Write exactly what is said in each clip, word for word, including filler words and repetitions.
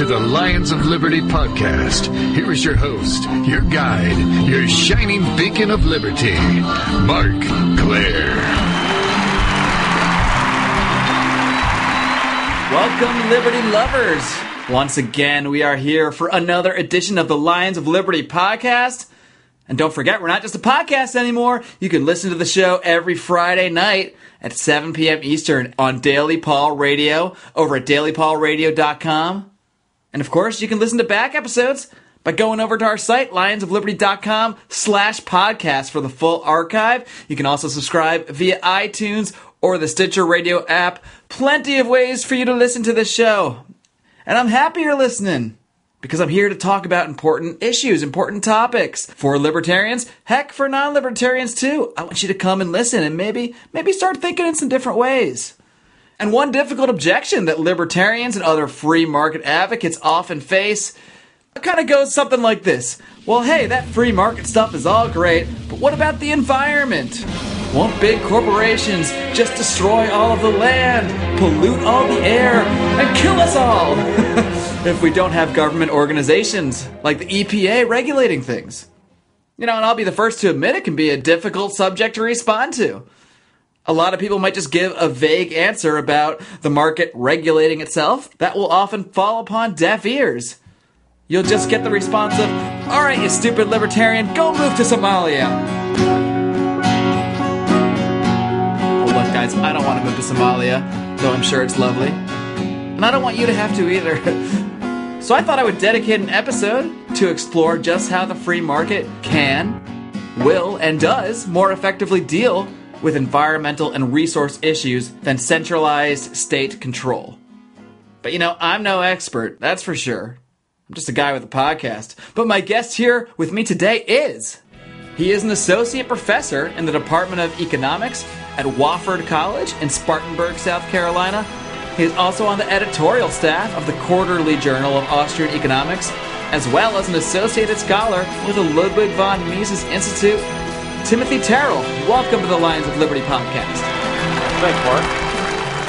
to the Lions of Liberty podcast. Here is your host, your guide, your shining beacon of liberty, Mark Clare. Welcome, Liberty lovers. Once again, we are here for another edition of the Lions of Liberty podcast. And don't forget, we're not just a podcast anymore. You can listen to the show every Friday night at seven p.m. Eastern on Daily Paul Radio over at Daily Paul Radio dot com. And of course, you can listen to back episodes by going over to our site, lions of liberty dot com slash podcast for the full archive. You can also subscribe via iTunes or the Stitcher Radio app. Plenty of ways for you to listen to this show. And I'm happy you're listening, because I'm here to talk about important issues, important topics for libertarians, heck, for non-libertarians too. I want you to come and listen and maybe, maybe start thinking in some different ways. And one difficult objection that libertarians and other free market advocates often face kind of goes something like this. Well, hey, that free market stuff is all great, but what about the environment? Won't big corporations just destroy all of the land, pollute all the air, and kill us all if we don't have government organizations like the E P A regulating things? You know, and I'll be the first to admit it can be a difficult subject to respond to. A lot of people might just give a vague answer about the market regulating itself. That will often fall upon deaf ears. You'll just get the response of, all right, you stupid libertarian, go move to Somalia. Guys, I don't want to move to Somalia, though I'm sure it's lovely. And I don't want you to have to either. So I thought I would dedicate an episode to explore just how the free market can, will, and does more effectively deal with environmental and resource issues than centralized state control. But you know, I'm no expert, that's for sure. I'm just a guy with a podcast. But my guest here with me today is... he is an associate professor in the Department of Economics at Wofford College in Spartanburg, South Carolina. He is also on the editorial staff of the Quarterly Journal of Austrian Economics, as well as an associated scholar with the Ludwig von Mises Institute. Timothy Terrell, welcome to the Lions of Liberty podcast. Thanks,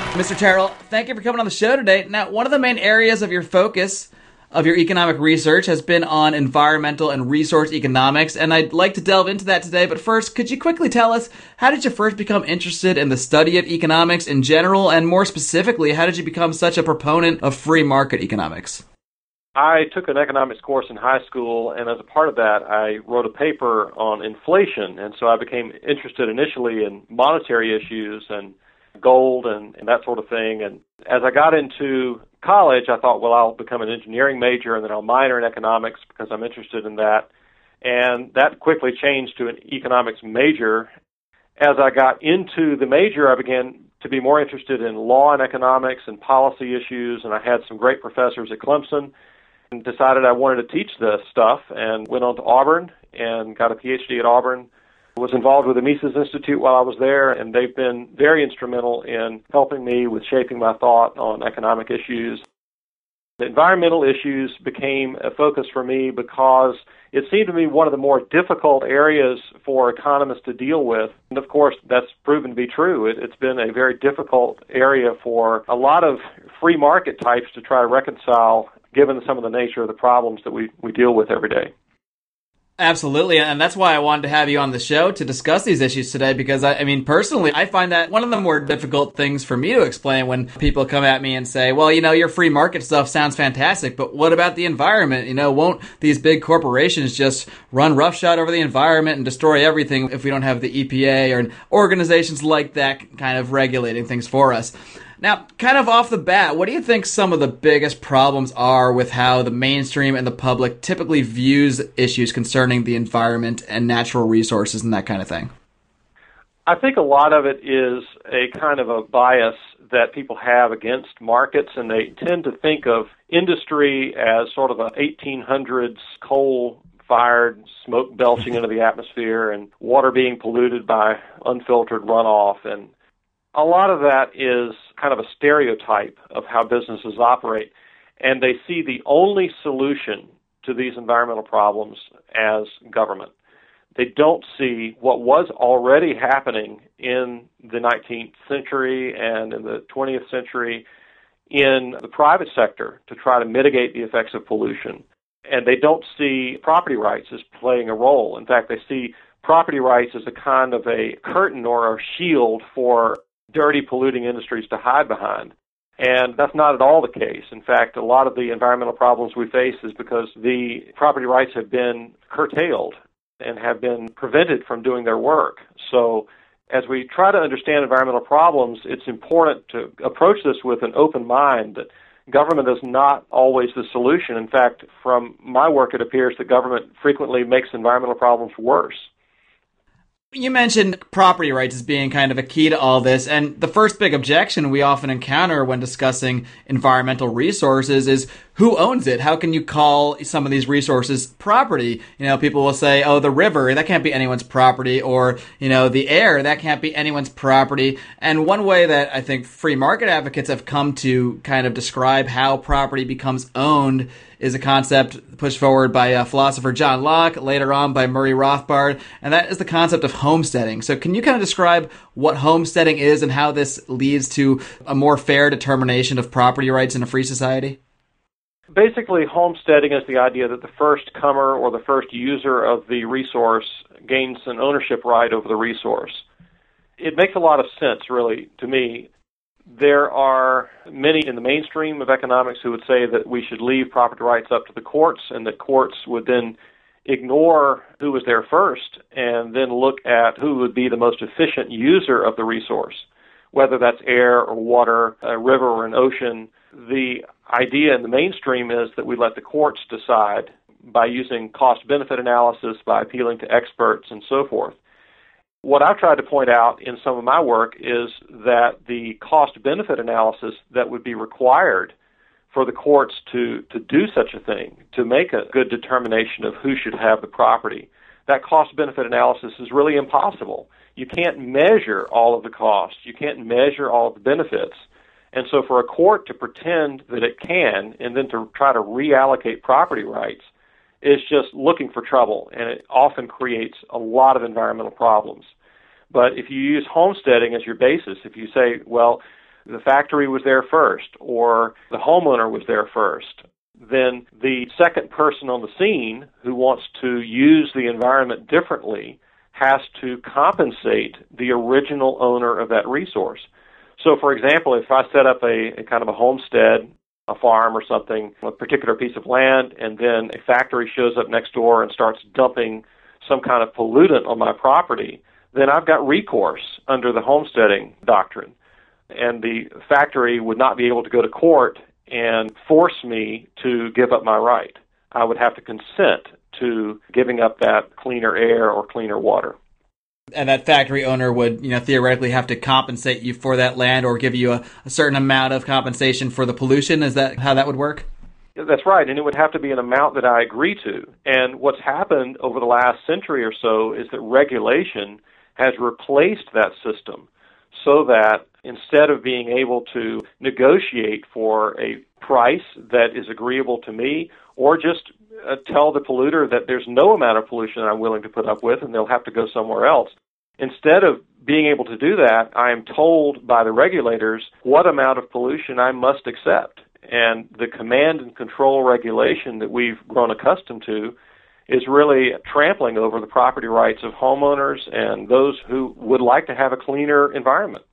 Mark. Mister Terrell, thank you for coming on the show today. Now, one of the main areas of your focus of your economic research has been on environmental and resource economics, and I'd like to delve into that today, but first, could you quickly tell us, how did you first become interested in the study of economics in general, and more specifically, how did you become such a proponent of free market economics? I took an economics course in high school, and as a part of that, I wrote a paper on inflation, and so I became interested initially in monetary issues and gold and, and that sort of thing, and as I got into college, I thought, well, I'll become an engineering major and then I'll minor in economics because I'm interested in that. And that quickly changed to an economics major. As I got into the major, I began to be more interested in law and economics and policy issues, and I had some great professors at Clemson and decided I wanted to teach this stuff and went on to Auburn and got a P H D at Auburn. I was involved with the Mises Institute while I was there, and they've been very instrumental in helping me with shaping my thought on economic issues. The environmental issues became a focus for me because it seemed to me one of the more difficult areas for economists to deal with. And of course, that's proven to be true. It, it's been a very difficult area for a lot of free market types to try to reconcile, given some of the nature of the problems that we, we deal with every day. Absolutely, and that's why I wanted to have you on the show to discuss these issues today, because, I, I mean, personally, I find that one of the more difficult things for me to explain when people come at me and say, well, you know, your free market stuff sounds fantastic, but what about the environment? You know, won't these big corporations just run roughshod over the environment and destroy everything if we don't have the E P A or organizations like that kind of regulating things for us? Now, kind of off the bat, what do you think some of the biggest problems are with how the mainstream and the public typically views issues concerning the environment and natural resources and that kind of thing? I think a lot of it is a kind of a bias that people have against markets, and they tend to think of industry as sort of an eighteen hundreds coal fired, smoke belching into the atmosphere, and water being polluted by unfiltered runoff. And a lot of that is kind of a stereotype of how businesses operate, and they see the only solution to these environmental problems as government. They don't see what was already happening in the nineteenth century and in the twentieth century in the private sector to try to mitigate the effects of pollution. And they don't see property rights as playing a role. In fact, they see property rights as a kind of a curtain or a shield for dirty, polluting industries to hide behind. And that's not at all the case. In fact, a lot of the environmental problems we face is because the property rights have been curtailed and have been prevented from doing their work. So as we try to understand environmental problems, it's important to approach this with an open mind that government is not always the solution. In fact, from my work, it appears that government frequently makes environmental problems worse. You mentioned property rights as being kind of a key to all this, and the first big objection we often encounter when discussing environmental resources is who owns it? How can you call some of these resources property? You know, people will say, oh, the river, that can't be anyone's property, or, you know, the air, that can't be anyone's property. And one way that I think free market advocates have come to kind of describe how property becomes owned is a concept pushed forward by uh, philosopher John Locke, later on by Murray Rothbard, and that is the concept of homesteading. So can you kind of describe what homesteading is and how this leads to a more fair determination of property rights in a free society? Basically, homesteading is the idea that the first comer or the first user of the resource gains an ownership right over the resource. It makes a lot of sense, really, to me. There are many in the mainstream of economics who would say that we should leave property rights up to the courts and that courts would then ignore who was there first and then look at who would be the most efficient user of the resource, whether that's air or water, a river or an ocean. The idea in the mainstream is that we let the courts decide by using cost-benefit analysis, by appealing to experts, and so forth. What I've tried to point out in some of my work is that the cost-benefit analysis that would be required for the courts to, to do such a thing, to make a good determination of who should have the property, that cost-benefit analysis is really impossible. You can't measure all of the costs. You can't measure all of the benefits. And so for a court to pretend that it can and then to try to reallocate property rights is just looking for trouble, and it often creates a lot of environmental problems. But if you use homesteading as your basis, if you say, well, the factory was there first or the homeowner was there first, then the second person on the scene who wants to use the environment differently has to compensate the original owner of that resource. So, for example, if I set up a, a kind of a homestead, a farm or something, a particular piece of land, and then a factory shows up next door and starts dumping some kind of pollutant on my property, then I've got recourse under the homesteading doctrine. And the factory would not be able to go to court and force me to give up my right. I would have to consent to giving up that cleaner air or cleaner water. And that factory owner would, you know, theoretically have to compensate you for that land or give you a, a certain amount of compensation for the pollution. Is that how that would work? That's right. And it would have to be an amount that I agree to. And what's happened over the last century or so is that regulation has replaced that system so that instead of being able to negotiate for a price that is agreeable to me or just uh, tell the polluter that there's no amount of pollution I'm willing to put up with and they'll have to go somewhere else. Instead of being able to do that, I am told by the regulators what amount of pollution I must accept. And the command and control regulation that we've grown accustomed to is really trampling over the property rights of homeowners and those who would like to have a cleaner environment.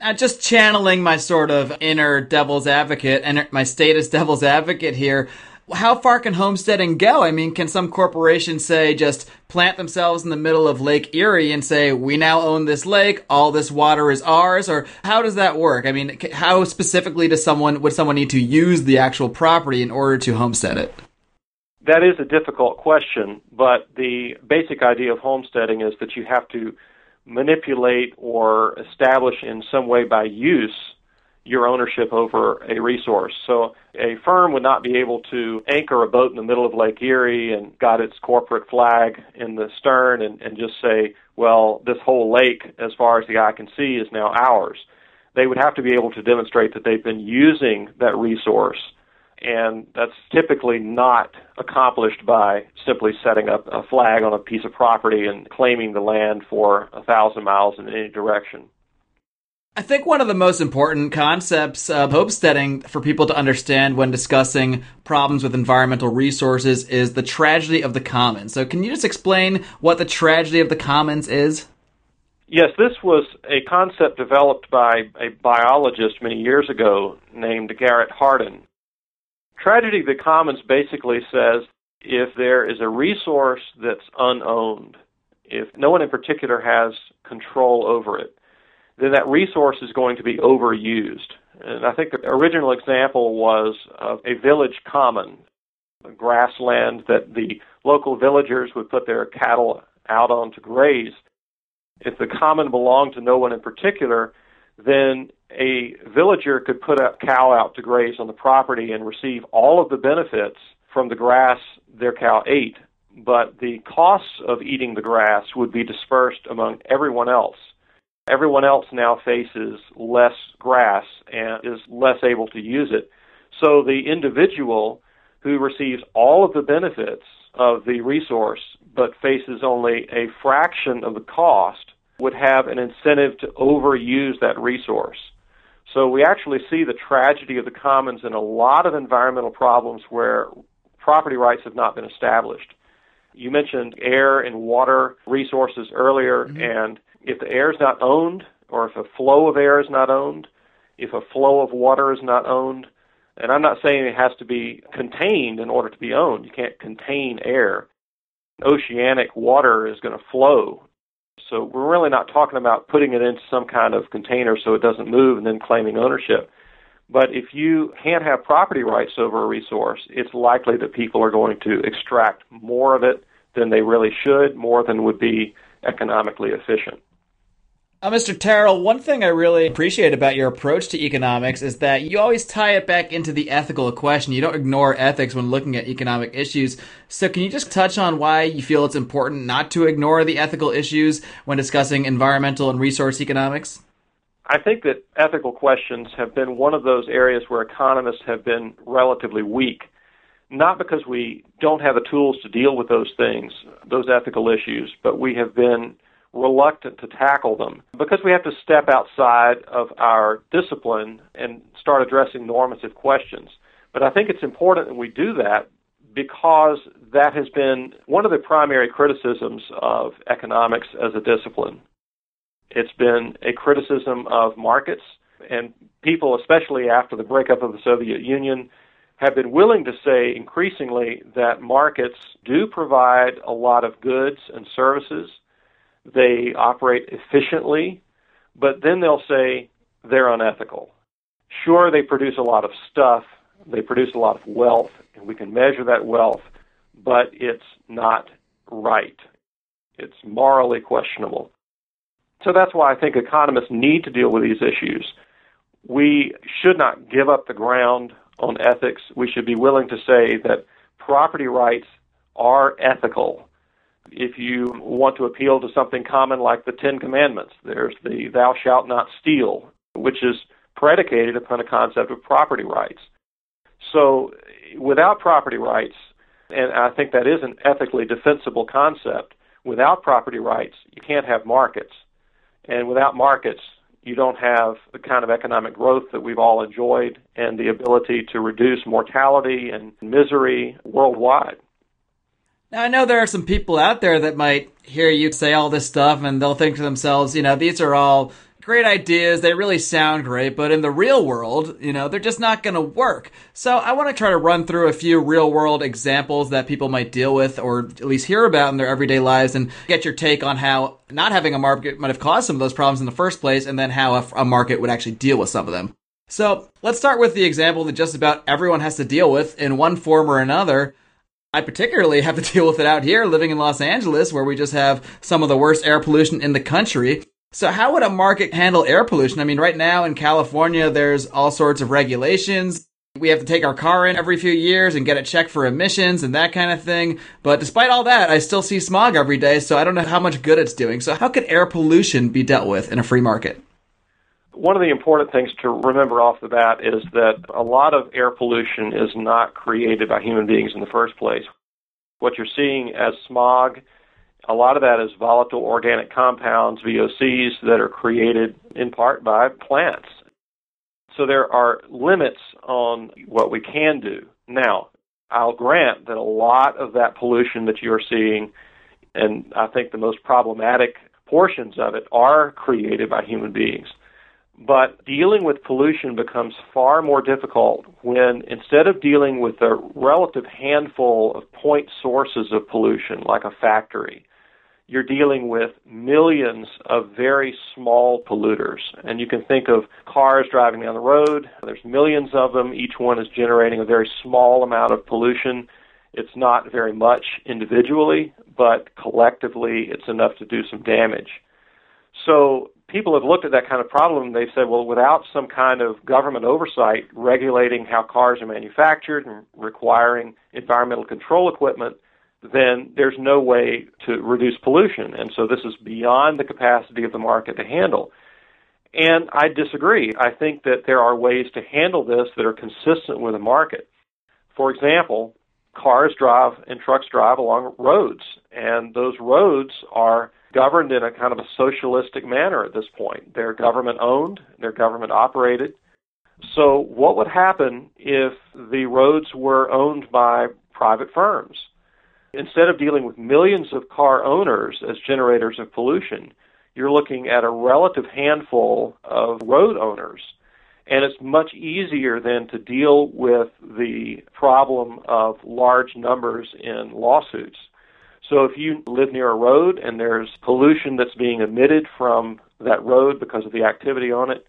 Uh, just channeling my sort of inner devil's advocate and my status devil's advocate here, how far can homesteading go? I mean, can some corporation say just plant themselves in the middle of Lake Erie and say, we now own this lake, all this water is ours? Or how does that work? I mean, how specifically does someone would someone need to use the actual property in order to homestead it? That is a difficult question, but the basic idea of homesteading is that you have to manipulate or establish in some way by use your ownership over a resource. So a firm would not be able to anchor a boat in the middle of Lake Erie and got its corporate flag in the stern and, and just say, well, this whole lake, as far as the eye can see, is now ours. They would have to be able to demonstrate that they've been using that resource, and that's typically not accomplished by simply setting up a flag on a piece of property and claiming the land for a thousand miles in any direction. I think one of the most important concepts of homesteading for people to understand when discussing problems with environmental resources is the tragedy of the commons. So can you just explain what the tragedy of the commons is? Yes, this was a concept developed by a biologist many years ago named Garrett Hardin. Tragedy of the commons basically says if there is a resource that's unowned, if no one in particular has control over it, then that resource is going to be overused. And I think the original example was of a village common, a grassland that the local villagers would put their cattle out on to graze. If the common belonged to no one in particular, then a villager could put a cow out to graze on the property and receive all of the benefits from the grass their cow ate, but the costs of eating the grass would be dispersed among everyone else. Everyone else now faces less grass and is less able to use it. So the individual who receives all of the benefits of the resource but faces only a fraction of the cost would have an incentive to overuse that resource. So we actually see the tragedy of the commons in a lot of environmental problems where property rights have not been established. You mentioned air and water resources earlier, mm-hmm. and if the air is not owned, or if a flow of air is not owned, if a flow of water is not owned, and I'm not saying it has to be contained in order to be owned. You can't contain air. Oceanic water is going to flow. So we're really not talking about putting it into some kind of container so it doesn't move and then claiming ownership. But if you can't have property rights over a resource, it's likely that people are going to extract more of it than they really should, more than would be economically efficient. Uh, Mister Terrell, one thing I really appreciate about your approach to economics is that you always tie it back into the ethical question. You don't ignore ethics when looking at economic issues. So can you just touch on why you feel it's important not to ignore the ethical issues when discussing environmental and resource economics? I think that ethical questions have been one of those areas where economists have been relatively weak, not because we don't have the tools to deal with those things, those ethical issues, but we have been reluctant to tackle them because we have to step outside of our discipline and start addressing normative questions. But I think it's important that we do that because that has been one of the primary criticisms of economics as a discipline. It's been a criticism of markets, and people, especially after the breakup of the Soviet Union, have been willing to say increasingly that markets do provide a lot of goods and services. They operate efficiently, but then they'll say they're unethical. Sure, they produce a lot of stuff, they produce a lot of wealth, and we can measure that wealth, but it's not right. It's morally questionable. So that's why I think economists need to deal with these issues. We should not give up the ground on ethics. We should be willing to say that property rights are ethical. If you want to appeal to something common like the Ten Commandments, there's the thou shalt not steal, which is predicated upon a concept of property rights. So without property rights, and I think that is an ethically defensible concept, without property rights, you can't have markets. And without markets, you don't have the kind of economic growth that we've all enjoyed and the ability to reduce mortality and misery worldwide. Now, I know there are some people out there that might hear you say all this stuff and they'll think to themselves, you know, these are all great ideas. They really sound great. But in the real world, you know, they're just not going to work. So I want to try to run through a few real world examples that people might deal with or at least hear about in their everyday lives and get your take on how not having a market might have caused some of those problems in the first place and then how a, a market would actually deal with some of them. So let's start with the example that just about everyone has to deal with in one form or another. I particularly have to deal with it out here living in Los Angeles where we just have some of the worst air pollution in the country. So how would a market handle air pollution? I mean, right now in California, there's all sorts of regulations. We have to take our car in every few years and get it checked for emissions and that kind of thing. But despite all that, I still see smog every day, so I don't know how much good it's doing. So how could air pollution be dealt with in a free market? One of the important things to remember off the bat is that a lot of air pollution is not created by human beings in the first place. What you're seeing as smog A lot of that is volatile organic compounds, V O Cs, that are created in part by plants. So there are limits on what we can do. Now, I'll grant that a lot of that pollution that you're seeing, and I think the most problematic portions of it, are created by human beings. But dealing with pollution becomes far more difficult when, instead of dealing with a relative handful of point sources of pollution, like a factory, you're dealing with millions of very small polluters. And you can think of cars driving down the road. There's millions of them. Each one is generating a very small amount of pollution. It's not very much individually, but collectively it's enough to do some damage. So people have looked at that kind of problem and they've said, well, without some kind of government oversight regulating how cars are manufactured and requiring environmental control equipment, then there's no way to reduce pollution. And so this is beyond the capacity of the market to handle. And I disagree. I think that there are ways to handle this that are consistent with the market. For example, cars drive and trucks drive along roads, and those roads are governed in a kind of a socialistic manner at this point. They're government-owned, they're government-operated. So what would happen if the roads were owned by private firms? Instead of dealing with millions of car owners as generators of pollution, you're looking at a relative handful of road owners. And it's much easier then to deal with the problem of large numbers in lawsuits. So if you live near a road and there's pollution that's being emitted from that road because of the activity on it,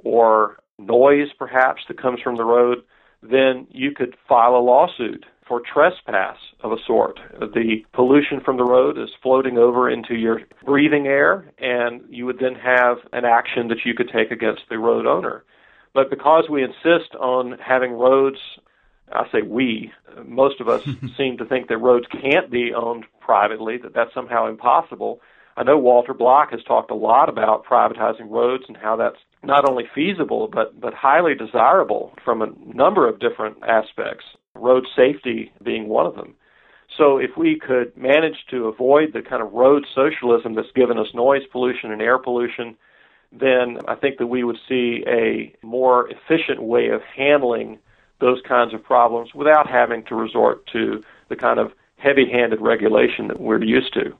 or noise perhaps that comes from the road, then you could file a lawsuit for trespass of a sort. The pollution from the road is floating over into your breathing air, and you would then have an action that you could take against the road owner. But because we insist on having roads, I say we, most of us seem to think that roads can't be owned privately, that that's somehow impossible. I know Walter Block has talked a lot about privatizing roads and how that's not only feasible, but, but highly desirable from a number of different aspects, road safety being one of them. So if we could manage to avoid the kind of road socialism that's given us noise pollution and air pollution, then I think that we would see a more efficient way of handling those kinds of problems without having to resort to the kind of heavy-handed regulation that we're used to.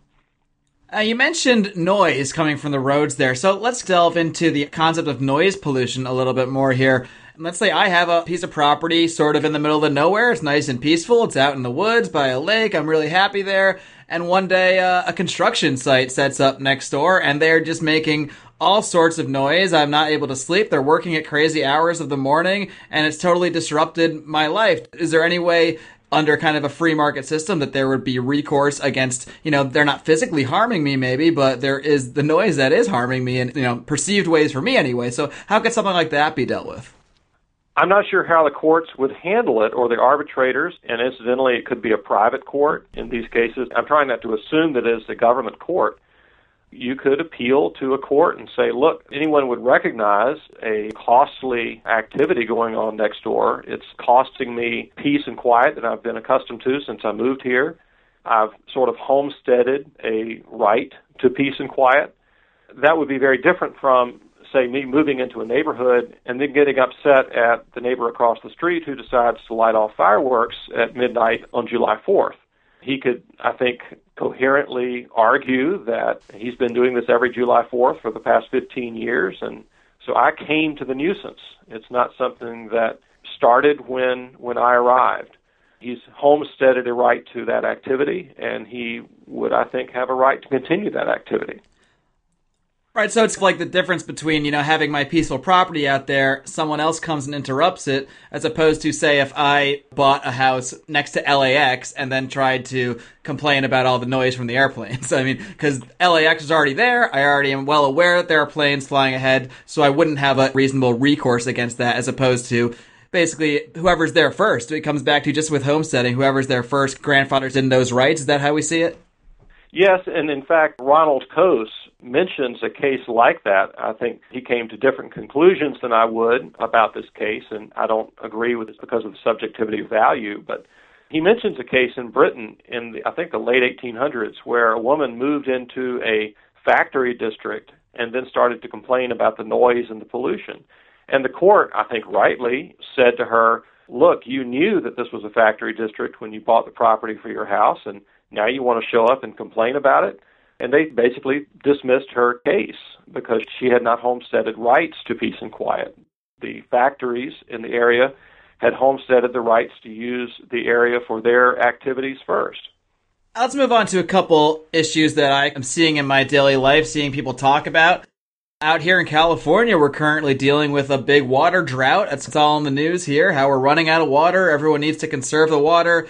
Uh, you mentioned noise coming from the roads there. So let's delve into the concept of noise pollution a little bit more here. Let's say I have a piece of property sort of in the middle of nowhere. It's nice and peaceful. It's out in the woods by a lake. I'm really happy there. And one day uh, a construction site sets up next door and they're just making all sorts of noise. I'm not able to sleep. They're working at crazy hours of the morning and it's totally disrupted my life. Is there any way under kind of a free market system that there would be recourse against, you know, they're not physically harming me maybe, but there is the noise that is harming me in, you know, perceived ways for me anyway. So how could something like that be dealt with? I'm not sure how the courts would handle it or the arbitrators, and incidentally, it could be a private court in these cases. I'm trying not to assume that it's a government court. You could appeal to a court and say, look, anyone would recognize a costly activity going on next door. It's costing me peace and quiet that I've been accustomed to since I moved here. I've sort of homesteaded a right to peace and quiet. That would be very different from, say, me moving into a neighborhood and then getting upset at the neighbor across the street who decides to light off fireworks at midnight on July fourth. He could, I think, coherently argue that he's been doing this every July fourth for the past fifteen years, and so I came to the nuisance. It's not something that started when, when I arrived. He's homesteaded a right to that activity, and he would, I think, have a right to continue that activity. Right, so it's like the difference between, you know, having my peaceful property out there, someone else comes and interrupts it, as opposed to, say, if I bought a house next to L A X and then tried to complain about all the noise from the airplanes. I mean, because L A X is already there, I already am well aware that there are planes flying ahead, so I wouldn't have a reasonable recourse against that, as opposed to basically whoever's there first. It comes back to just with homesteading, whoever's there first grandfathers in those rights. Is that how we see it? Yes, and in fact, Ronald Coase mentions a case like that. I think he came to different conclusions than I would about this case, and I don't agree with it because of the subjectivity of value, but He mentions a case in Britain in, the, I think, the late eighteen hundreds where a woman moved into a factory district and then started to complain about the noise and the pollution. And the court, I think rightly, said to her, look, you knew that this was a factory district when you bought the property for your house, and now you want to show up and complain about it? And they basically dismissed her case because she had not homesteaded rights to peace and quiet. The factories in the area had homesteaded the rights to use the area for their activities first. Let's move on to a couple issues that I am seeing in my daily life, seeing people talk about. Out here in California, we're currently dealing with a big water drought. That's all in the news here, how we're running out of water. Everyone needs to conserve the water.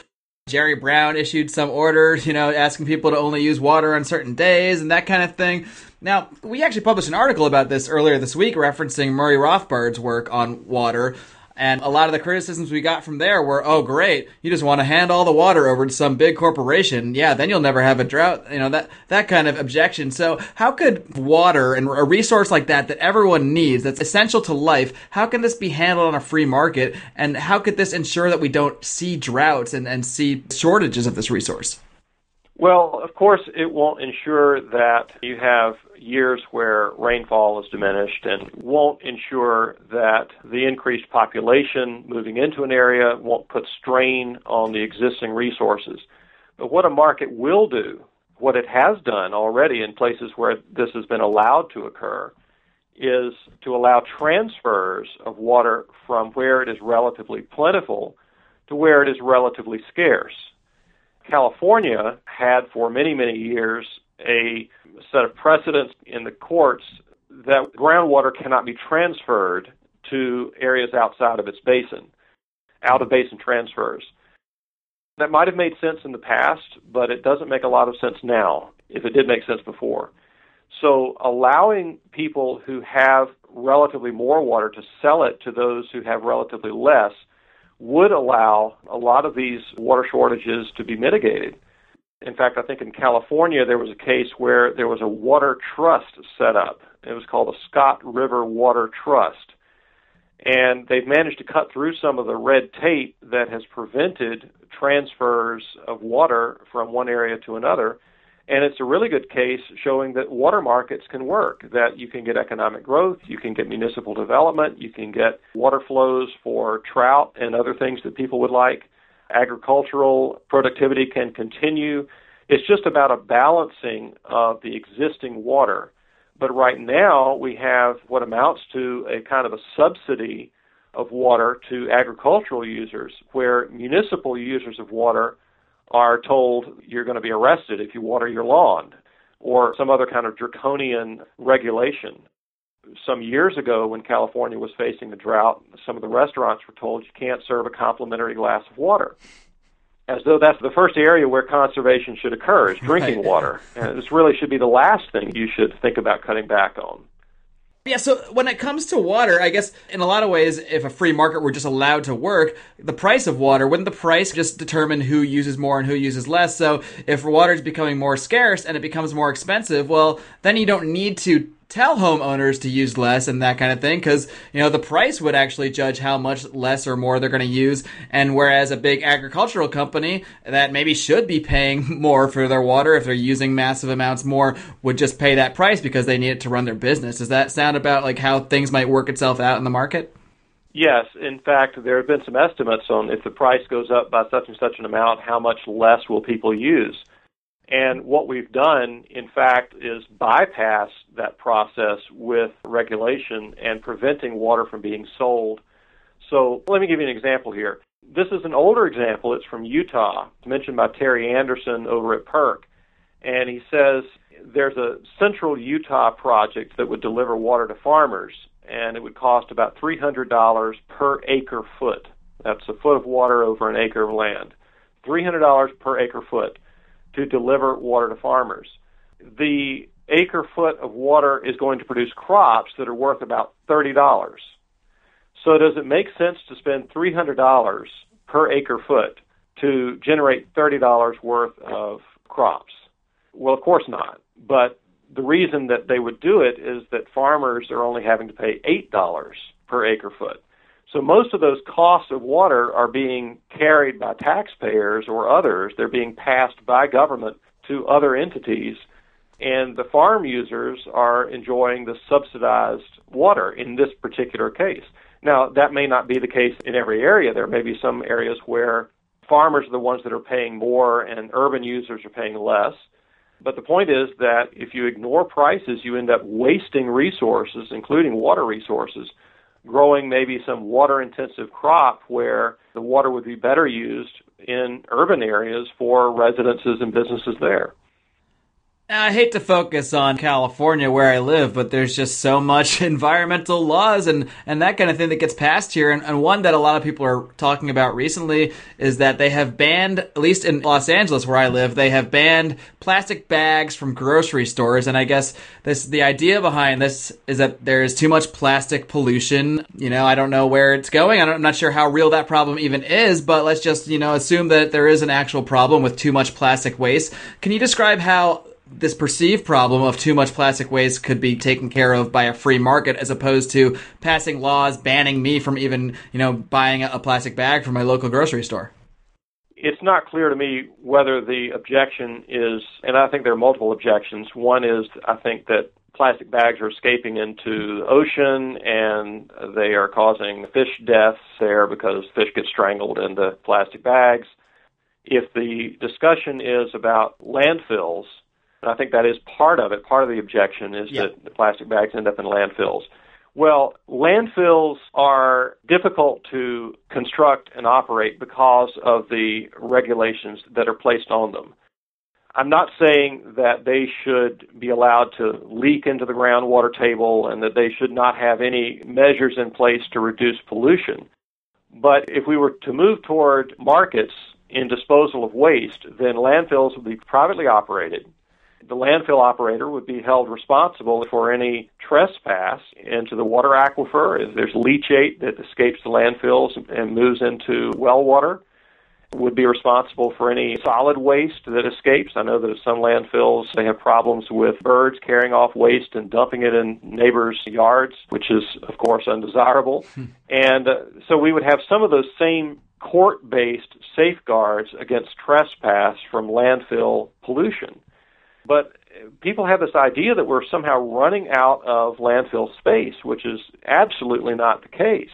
Jerry Brown issued some orders, you know, asking people to only use water on certain days and that kind of thing. Now, we actually published an article about this earlier this week referencing Murray Rothbard's work on water. And a lot of the criticisms we got from there were, oh, great, you just want to hand all the water over to some big corporation. Yeah, then you'll never have a drought, you know, that that kind of objection. So how could water and a resource like that that everyone needs, that's essential to life, how can this be handled on a free market? And how could this ensure that we don't see droughts and, and see shortages of this resource? Well, of course, it won't ensure that you have years where rainfall is diminished and won't ensure that the increased population moving into an area won't put strain on the existing resources. But what a market will do, what it has done already in places where this has been allowed to occur, is to allow transfers of water from where it is relatively plentiful to where it is relatively scarce. California had for many, many years a set of precedents in the courts that groundwater cannot be transferred to areas outside of its basin, out-of-basin transfers. That might have made sense in the past, but it doesn't make a lot of sense now, if it did make sense before. So allowing people who have relatively more water to sell it to those who have relatively less would allow a lot of these water shortages to be mitigated. In fact, I think in California there was a case where there was a water trust set up. It was called a Scott River Water Trust. And they've managed to cut through some of the red tape that has prevented transfers of water from one area to another. And it's a really good case showing that water markets can work, that you can get economic growth, you can get municipal development, you can get water flows for trout and other things that people would like. Agricultural productivity can continue. It's just about a balancing of the existing water. But right now we have what amounts to a kind of a subsidy of water to agricultural users, where municipal users of water are told you're going to be arrested if you water your lawn, or some other kind of draconian regulation. Some years ago when California was facing a drought, some of the restaurants were told you can't serve a complimentary glass of water, as though that's the first area where conservation should occur, is drinking water. And this really should be the last thing you should think about cutting back on. Yeah, so when it comes to water, I guess in a lot of ways, if a free market were just allowed to work, the price of water, wouldn't the price just determine who uses more and who uses less? So if water is becoming more scarce and it becomes more expensive, well, then you don't need to tell homeowners to use less and that kind of thing, because, you know, the price would actually judge how much less or more they're going to use. And whereas a big agricultural company that maybe should be paying more for their water if they're using massive amounts more would just pay that price because they need it to run their business. Does that sound about like how things might work itself out in the market? Yes. In fact, there have been some estimates on if the price goes up by such and such an amount, how much less will people use? And what we've done, in fact, is bypass that process with regulation and preventing water from being sold. So let me give you an example here. This is an older example. It's from Utah. It's mentioned by Terry Anderson over at PERC. And he says there's a central Utah project that would deliver water to farmers, and it would cost about three hundred dollars per acre foot. That's a foot of water over an acre of land. three hundred dollars per acre foot to deliver water to farmers. The acre foot of water is going to produce crops that are worth about thirty dollars. So does it make sense to spend three hundred dollars per acre foot to generate thirty dollars worth of crops? Well, of course not. But the reason that they would do it is that farmers are only having to pay eight dollars per acre foot. So most of those costs of water are being carried by taxpayers or others. They're being passed by government to other entities, and the farm users are enjoying the subsidized water in this particular case. Now, that may not be the case in every area. There may be some areas where farmers are the ones that are paying more and urban users are paying less. But the point is that if you ignore prices, you end up wasting resources, including water resources, growing maybe some water-intensive crop where the water would be better used in urban areas for residences and businesses there. Now, I hate to focus on California where I live, but there's just so much environmental laws and, and that kind of thing that gets passed here. And, and one that a lot of people are talking about recently is that they have banned, at least in Los Angeles where I live, they have banned plastic bags from grocery stores. And I guess this the idea behind this is that there is too much plastic pollution. You know, I don't know where it's going. I don't, I'm not sure how real that problem even is, but let's just, you know, assume that there is an actual problem with too much plastic waste. Can you describe how this perceived problem of too much plastic waste could be taken care of by a free market as opposed to passing laws banning me from even, you know, buying a plastic bag from my local grocery store? It's not clear to me whether the objection is, and I think there are multiple objections. One is, I think that plastic bags are escaping into the ocean and they are causing fish deaths there because fish get strangled in the plastic bags. If the discussion is about landfills, and I think that is part of it. Part of the objection is yeah. that the plastic bags end up in landfills. Well, landfills are difficult to construct and operate because of the regulations that are placed on them. I'm not saying that they should be allowed to leak into the groundwater table and that they should not have any measures in place to reduce pollution. But if we were to move toward markets in disposal of waste, then landfills would be privately operated. The landfill operator would be held responsible for any trespass into the water aquifer. If there's leachate that escapes the landfills and moves into well water, would be responsible for any solid waste that escapes. I know that at some landfills they have problems with birds carrying off waste and dumping it in neighbors' yards, which is, of course, undesirable. Hmm. And uh, so we would have some of those same court-based safeguards against trespass from landfill pollution. But people have this idea that we're somehow running out of landfill space, which is absolutely not the case.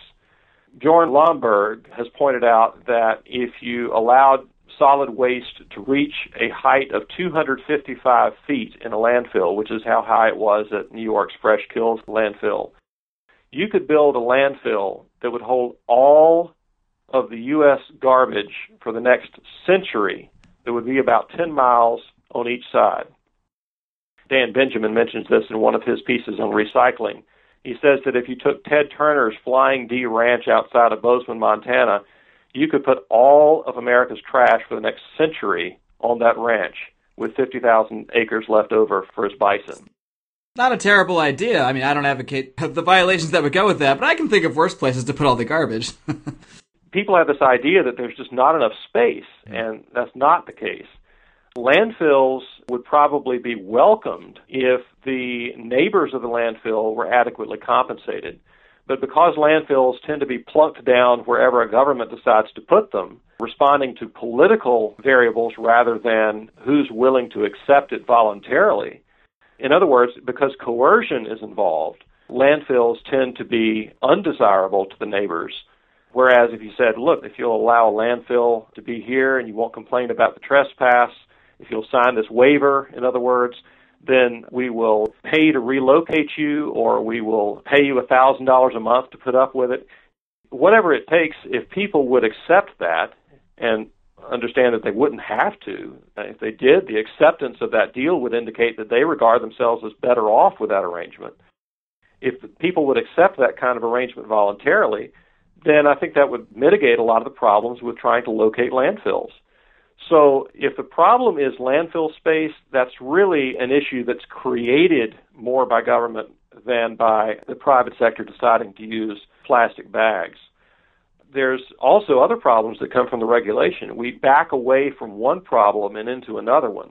Bjorn Lomberg has pointed out that if you allowed solid waste to reach a height of two hundred fifty-five feet in a landfill, which is how high it was at New York's Fresh Kills landfill, you could build a landfill that would hold all of the U S garbage for the next century that would be about ten miles on each side. Dan Benjamin mentions this in one of his pieces on recycling. He says that if you took Ted Turner's Flying D Ranch outside of Bozeman, Montana, you could put all of America's trash for the next century on that ranch with fifty thousand acres left over for his bison. Not a terrible idea. I mean, I don't advocate the violations that would go with that, but I can think of worse places to put all the garbage. People have this idea that there's just not enough space, and that's not the case. Landfills would probably be welcomed if the neighbors of the landfill were adequately compensated. But because landfills tend to be plunked down wherever a government decides to put them, responding to political variables rather than who's willing to accept it voluntarily. In other words, because coercion is involved, landfills tend to be undesirable to the neighbors. Whereas if you said, look, if you'll allow a landfill to be here and you won't complain about the trespass, if you'll sign this waiver, in other words, then we will pay to relocate you or we will pay you one thousand dollars a month to put up with it. Whatever it takes, if people would accept that and understand that they wouldn't have to, if they did, the acceptance of that deal would indicate that they regard themselves as better off with that arrangement. If people would accept that kind of arrangement voluntarily, then I think that would mitigate a lot of the problems with trying to locate landfills. So if the problem is landfill space, that's really an issue that's created more by government than by the private sector deciding to use plastic bags. There's also other problems that come from the regulation. We back away from one problem and into another one.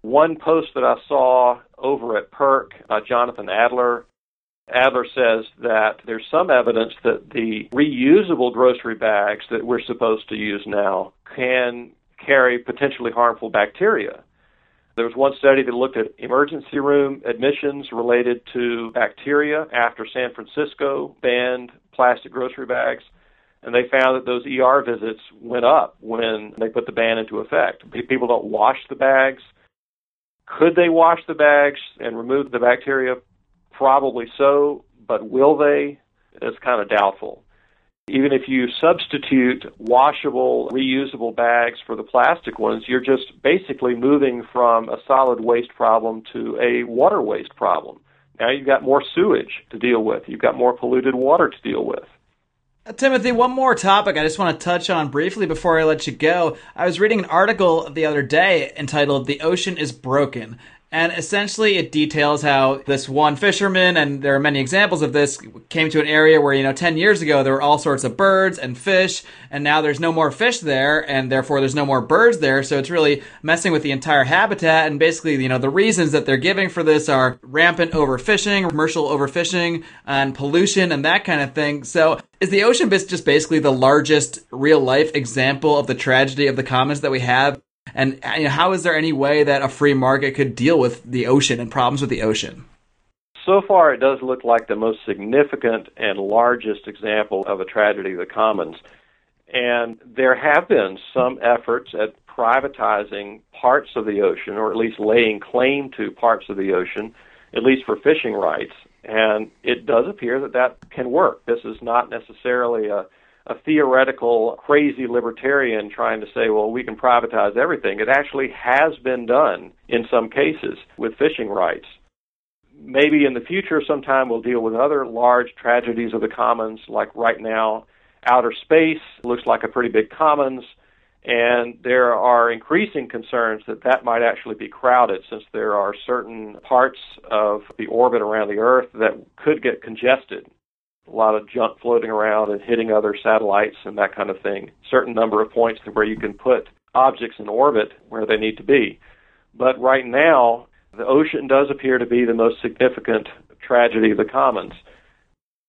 One post that I saw over at PERC by Jonathan Adler Adler says that there's some evidence that the reusable grocery bags that we're supposed to use now can carry potentially harmful bacteria. There was one study that looked at emergency room admissions related to bacteria after San Francisco banned plastic grocery bags, and they found that those E R visits went up when they put the ban into effect. People don't wash the bags. Could they wash the bags and remove the bacteria? Probably so, but will they? It's kind of doubtful. Even if you substitute washable, reusable bags for the plastic ones, you're just basically moving from a solid waste problem to a water waste problem. Now you've got more sewage to deal with. You've got more polluted water to deal with. Timothy, one more topic I just want to touch on briefly before I let you go. I was reading an article the other day entitled "The Ocean is Broken." And essentially, it details how this one fisherman, and there are many examples of this, came to an area where, you know, ten years ago, there were all sorts of birds and fish, and now there's no more fish there, and therefore there's no more birds there, so it's really messing with the entire habitat, and basically, you know, the reasons that they're giving for this are rampant overfishing, commercial overfishing, and pollution, and that kind of thing. So is the ocean just basically the largest real-life example of the tragedy of the commons that we have? And you know, how is there any way that a free market could deal with the ocean and problems with the ocean? So far, it does look like the most significant and largest example of a tragedy of the commons. And there have been some efforts at privatizing parts of the ocean, or at least laying claim to parts of the ocean, at least for fishing rights. And it does appear that that can work. This is not necessarily a a theoretical crazy libertarian trying to say, well, we can privatize everything. It actually has been done in some cases with fishing rights. Maybe in the future sometime we'll deal with other large tragedies of the commons, like right now outer space looks like a pretty big commons, and there are increasing concerns that that might actually be crowded, since there are certain parts of the orbit around the Earth that could get congested. A lot of junk floating around and hitting other satellites and that kind of thing. Certain number of points where you can put objects in orbit where they need to be. But right now, the ocean does appear to be the most significant tragedy of the commons.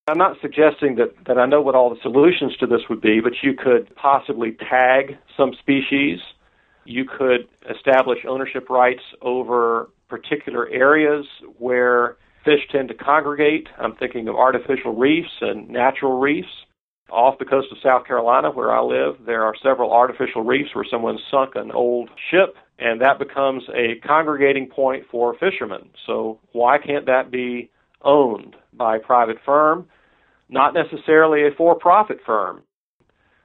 I'm not suggesting that, that I know what all the solutions to this would be, but you could possibly tag some species. You could establish ownership rights over particular areas where fish tend to congregate. I'm thinking of artificial reefs and natural reefs. Off the coast of South Carolina, where I live, there are several artificial reefs where someone sunk an old ship, and that becomes a congregating point for fishermen. So why can't that be owned by a private firm? Not necessarily a for-profit firm.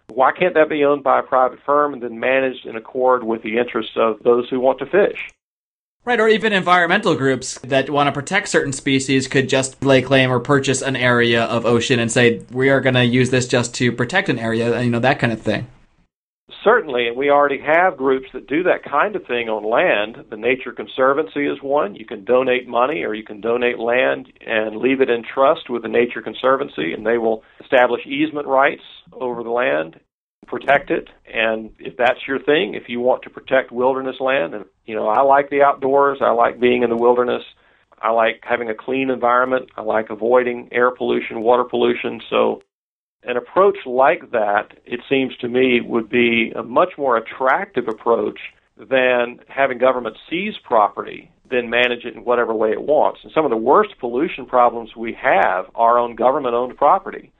Why can't that be owned by a private firm and then managed in accord with the interests of those who want to fish? Right, or even environmental groups that want to protect certain species could just lay claim or purchase an area of ocean and say, we are going to use this just to protect an area, you know, that kind of thing. Certainly, and we already have groups that do that kind of thing on land. The Nature Conservancy is one. You can donate money or you can donate land and leave it in trust with the Nature Conservancy, and they will establish easement rights over the land, protect it. And if that's your thing, if you want to protect wilderness land, and you know, I like the outdoors, I like being in the wilderness, I like having a clean environment, I like avoiding air pollution, water pollution. So an approach like that, it seems to me, would be a much more attractive approach than having government seize property, then manage it in whatever way it wants. And some of the worst pollution problems we have are on government-owned property.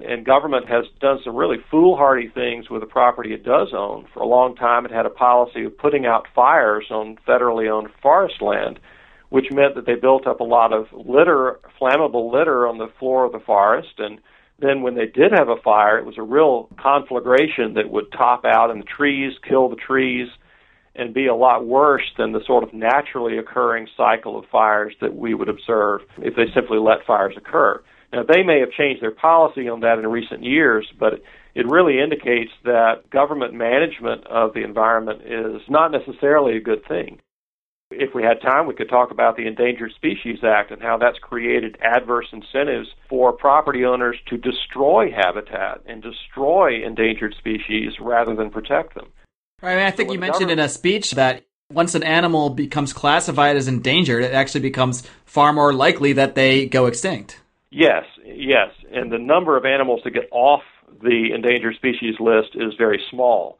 And government has done some really foolhardy things with the property it does own. For a long time, it had a policy of putting out fires on federally owned forest land, which meant that they built up a lot of litter, flammable litter on the floor of the forest. And then when they did have a fire, it was a real conflagration that would top out in the trees, kill the trees, and be a lot worse than the sort of naturally occurring cycle of fires that we would observe if they simply let fires occur. Now, they may have changed their policy on that in recent years, but it really indicates that government management of the environment is not necessarily a good thing. If we had time, we could talk about the Endangered Species Act and how that's created adverse incentives for property owners to destroy habitat and destroy endangered species rather than protect them. Right, I mean, I think so you mentioned in a speech that once an animal becomes classified as endangered, it actually becomes far more likely that they go extinct. Yes, yes. And the number of animals that get off the endangered species list is very small.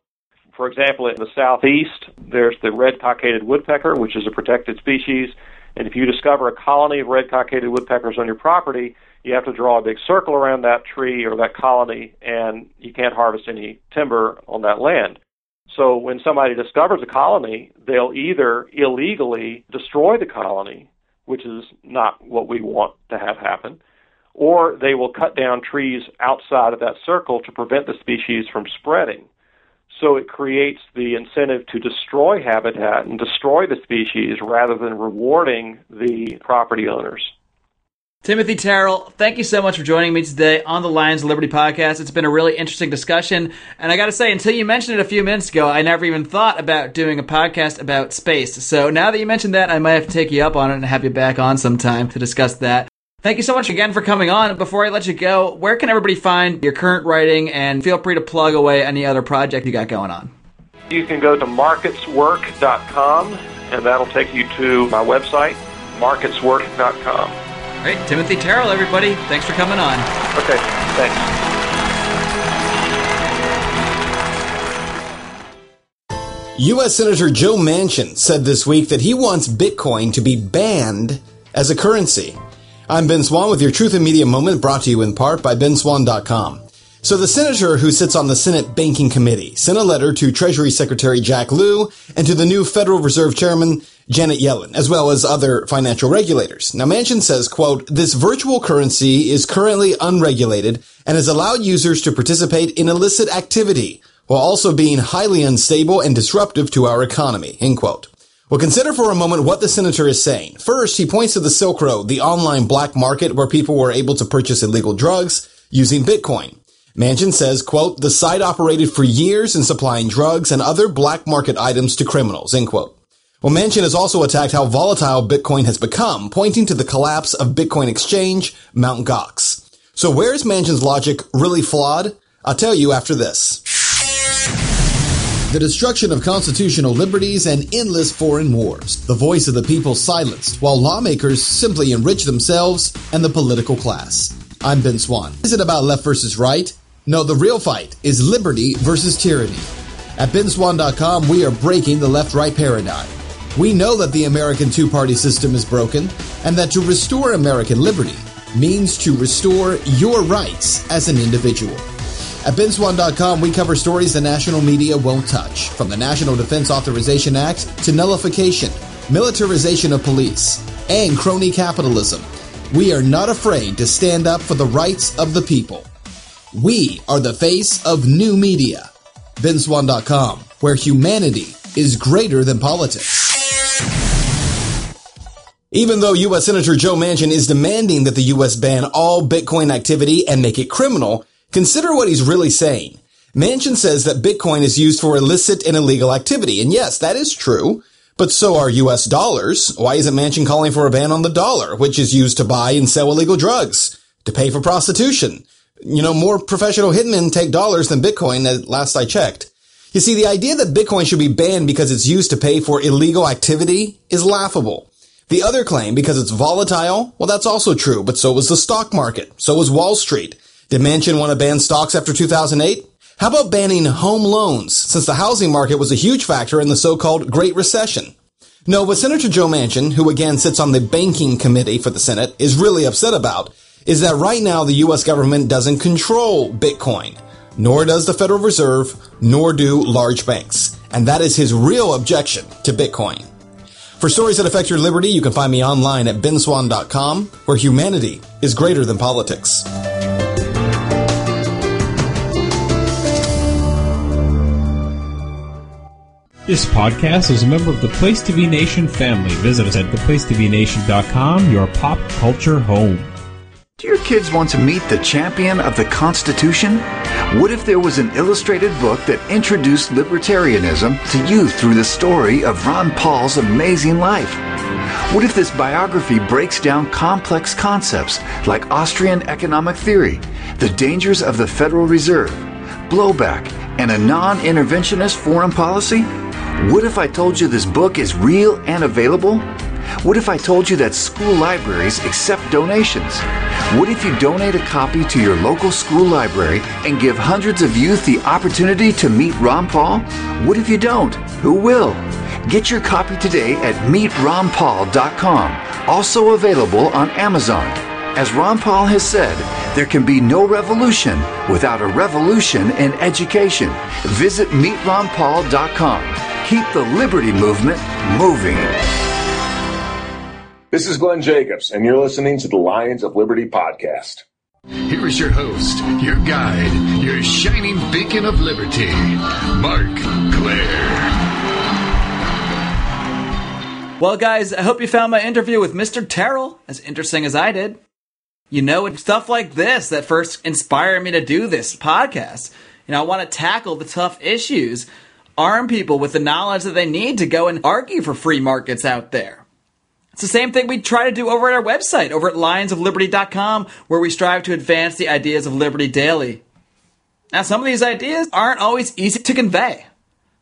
For example, in the southeast, there's the red cockaded woodpecker, which is a protected species. And if you discover a colony of red cockaded woodpeckers on your property, you have to draw a big circle around that tree or that colony, and you can't harvest any timber on that land. So when somebody discovers a colony, they'll either illegally destroy the colony, which is not what we want to have happen, or they will cut down trees outside of that circle to prevent the species from spreading. So it creates the incentive to destroy habitat and destroy the species rather than rewarding the property owners. Timothy Terrell, thank you so much for joining me today on the Lions of Liberty podcast. It's been a really interesting discussion. And I got to say, until you mentioned it a few minutes ago, I never even thought about doing a podcast about space. So now that you mentioned that, I might have to take you up on it and have you back on sometime to discuss that. Thank you so much again for coming on. Before I let you go, where can everybody find your current writing? And feel free to plug away any other project you got going on. You can go to markets work dot com, and that'll take you to my website, markets work dot com. Great. Timothy Terrell, everybody. Thanks for coming on. Okay. Thanks. U S Senator Joe Manchin said this week that he wants Bitcoin to be banned as a currency. I'm Ben Swan with your Truth in Media Moment, brought to you in part by Ben Swan dot com. So the senator who sits on the Senate Banking Committee sent a letter to Treasury Secretary Jack Lew and to the new Federal Reserve Chairman Janet Yellen, as well as other financial regulators. Now, Manchin says, quote, "This virtual currency is currently unregulated and has allowed users to participate in illicit activity while also being highly unstable and disruptive to our economy," end quote. Well, consider for a moment what the senator is saying. First, he points to the Silk Road, the online black market where people were able to purchase illegal drugs using Bitcoin. Manchin says, quote, "The site operated for years in supplying drugs and other black market items to criminals," end quote. Well, Manchin has also attacked how volatile Bitcoin has become, pointing to the collapse of Bitcoin exchange, Mt. Gox. So where is Manchin's logic really flawed? I'll tell you after this. The destruction of constitutional liberties and endless foreign wars. The voice of the people silenced, while lawmakers simply enrich themselves and the political class. I'm Ben Swan. Is it about left versus right? No, the real fight is liberty versus tyranny. At Ben Swan dot com, we are breaking the left-right paradigm. We know that the American two-party system is broken, and that to restore American liberty means to restore your rights as an individual. At Ben Swan dot com, we cover stories the national media won't touch, from the National Defense Authorization Act to nullification, militarization of police, and crony capitalism. We are not afraid to stand up for the rights of the people. We are the face of new media. Ben Swan dot com, where humanity is greater than politics. Even though U S Senator Joe Manchin is demanding that the U S ban all Bitcoin activity and make it criminal, consider what he's really saying. Manchin says that Bitcoin is used for illicit and illegal activity. And yes, that is true. But so are U S dollars. Why isn't Manchin calling for a ban on the dollar, which is used to buy and sell illegal drugs, to pay for prostitution? You know, more professional hitmen take dollars than Bitcoin, at last I checked. You see, the idea that Bitcoin should be banned because it's used to pay for illegal activity is laughable. The other claim, because it's volatile, well, that's also true. But so was the stock market. So was Wall Street. Did Manchin want to ban stocks after two thousand eight? How about banning home loans, since the housing market was a huge factor in the so-called Great Recession? No, what Senator Joe Manchin, who again sits on the Banking Committee for the Senate, is really upset about is that right now the U S government doesn't control Bitcoin, nor does the Federal Reserve, nor do large banks. And that is his real objection to Bitcoin. For stories that affect your liberty, you can find me online at Ben Swan dot com, where humanity is greater than politics. This podcast is a member of the Place to Be Nation family. Visit us at the place to be nation dot com, your pop culture home. Do your kids want to meet the champion of the Constitution? What if there was an illustrated book that introduced libertarianism to you through the story of Ron Paul's amazing life? What if this biography breaks down complex concepts like Austrian economic theory, the dangers of the Federal Reserve, blowback, and a non-interventionist foreign policy? What if I told you this book is real and available? What if I told you that school libraries accept donations? What if you donate a copy to your local school library and give hundreds of youth the opportunity to meet Ron Paul? What if you don't? Who will? Get your copy today at meet ron paul dot com, also available on Amazon. As Ron Paul has said, there can be no revolution without a revolution in education. Visit meet ron paul dot com. Keep the liberty movement moving. This is Glenn Jacobs, and you're listening to the Lions of Liberty podcast. Here is your host, your guide, your shining beacon of liberty, Mark Clare. Well, guys, I hope you found my interview with Mister Terrell as interesting as I did. You know, it's stuff like this that first inspired me to do this podcast. You know, I want to tackle the tough issues, arm people with the knowledge that they need to go and argue for free markets out there. It's the same thing we try to do over at our website, over at lions of liberty dot com, where we strive to advance the ideas of liberty daily. Now, some of these ideas aren't always easy to convey,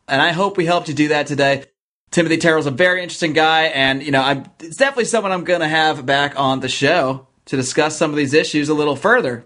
and I hope we helped you do that today. Timothy Terrell's a very interesting guy, and you know, I'm, it's definitely someone I'm going to have back on the show to discuss some of these issues a little further.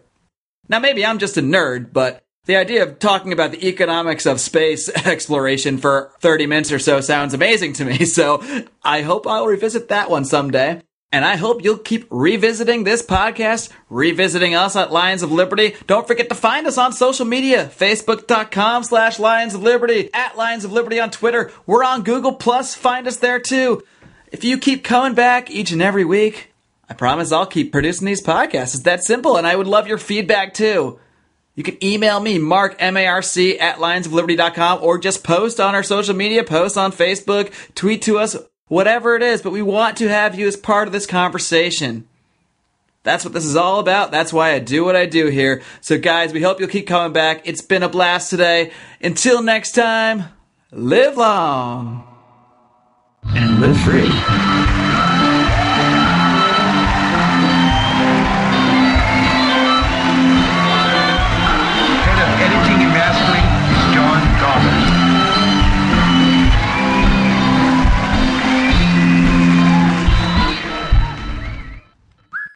Now, maybe I'm just a nerd, but the idea of talking about the economics of space exploration for thirty minutes or so sounds amazing to me, so I hope I'll revisit that one someday. And I hope you'll keep revisiting this podcast, revisiting us at Lions of Liberty. Don't forget to find us on social media, facebook.com slash Lions of Liberty, at Lions of Liberty on Twitter. We're on Google Plus. Find us there too. If you keep coming back each and every week, I promise I'll keep producing these podcasts. It's that simple, and I would love your feedback too. You can email me, Mark, M A R C, at lions of liberty dot com, or just post on our social media, post on Facebook, tweet to us, whatever it is. But we want to have you as part of this conversation. That's what this is all about. That's why I do what I do here. So, guys, we hope you'll keep coming back. It's been a blast today. Until next time, live long and live free.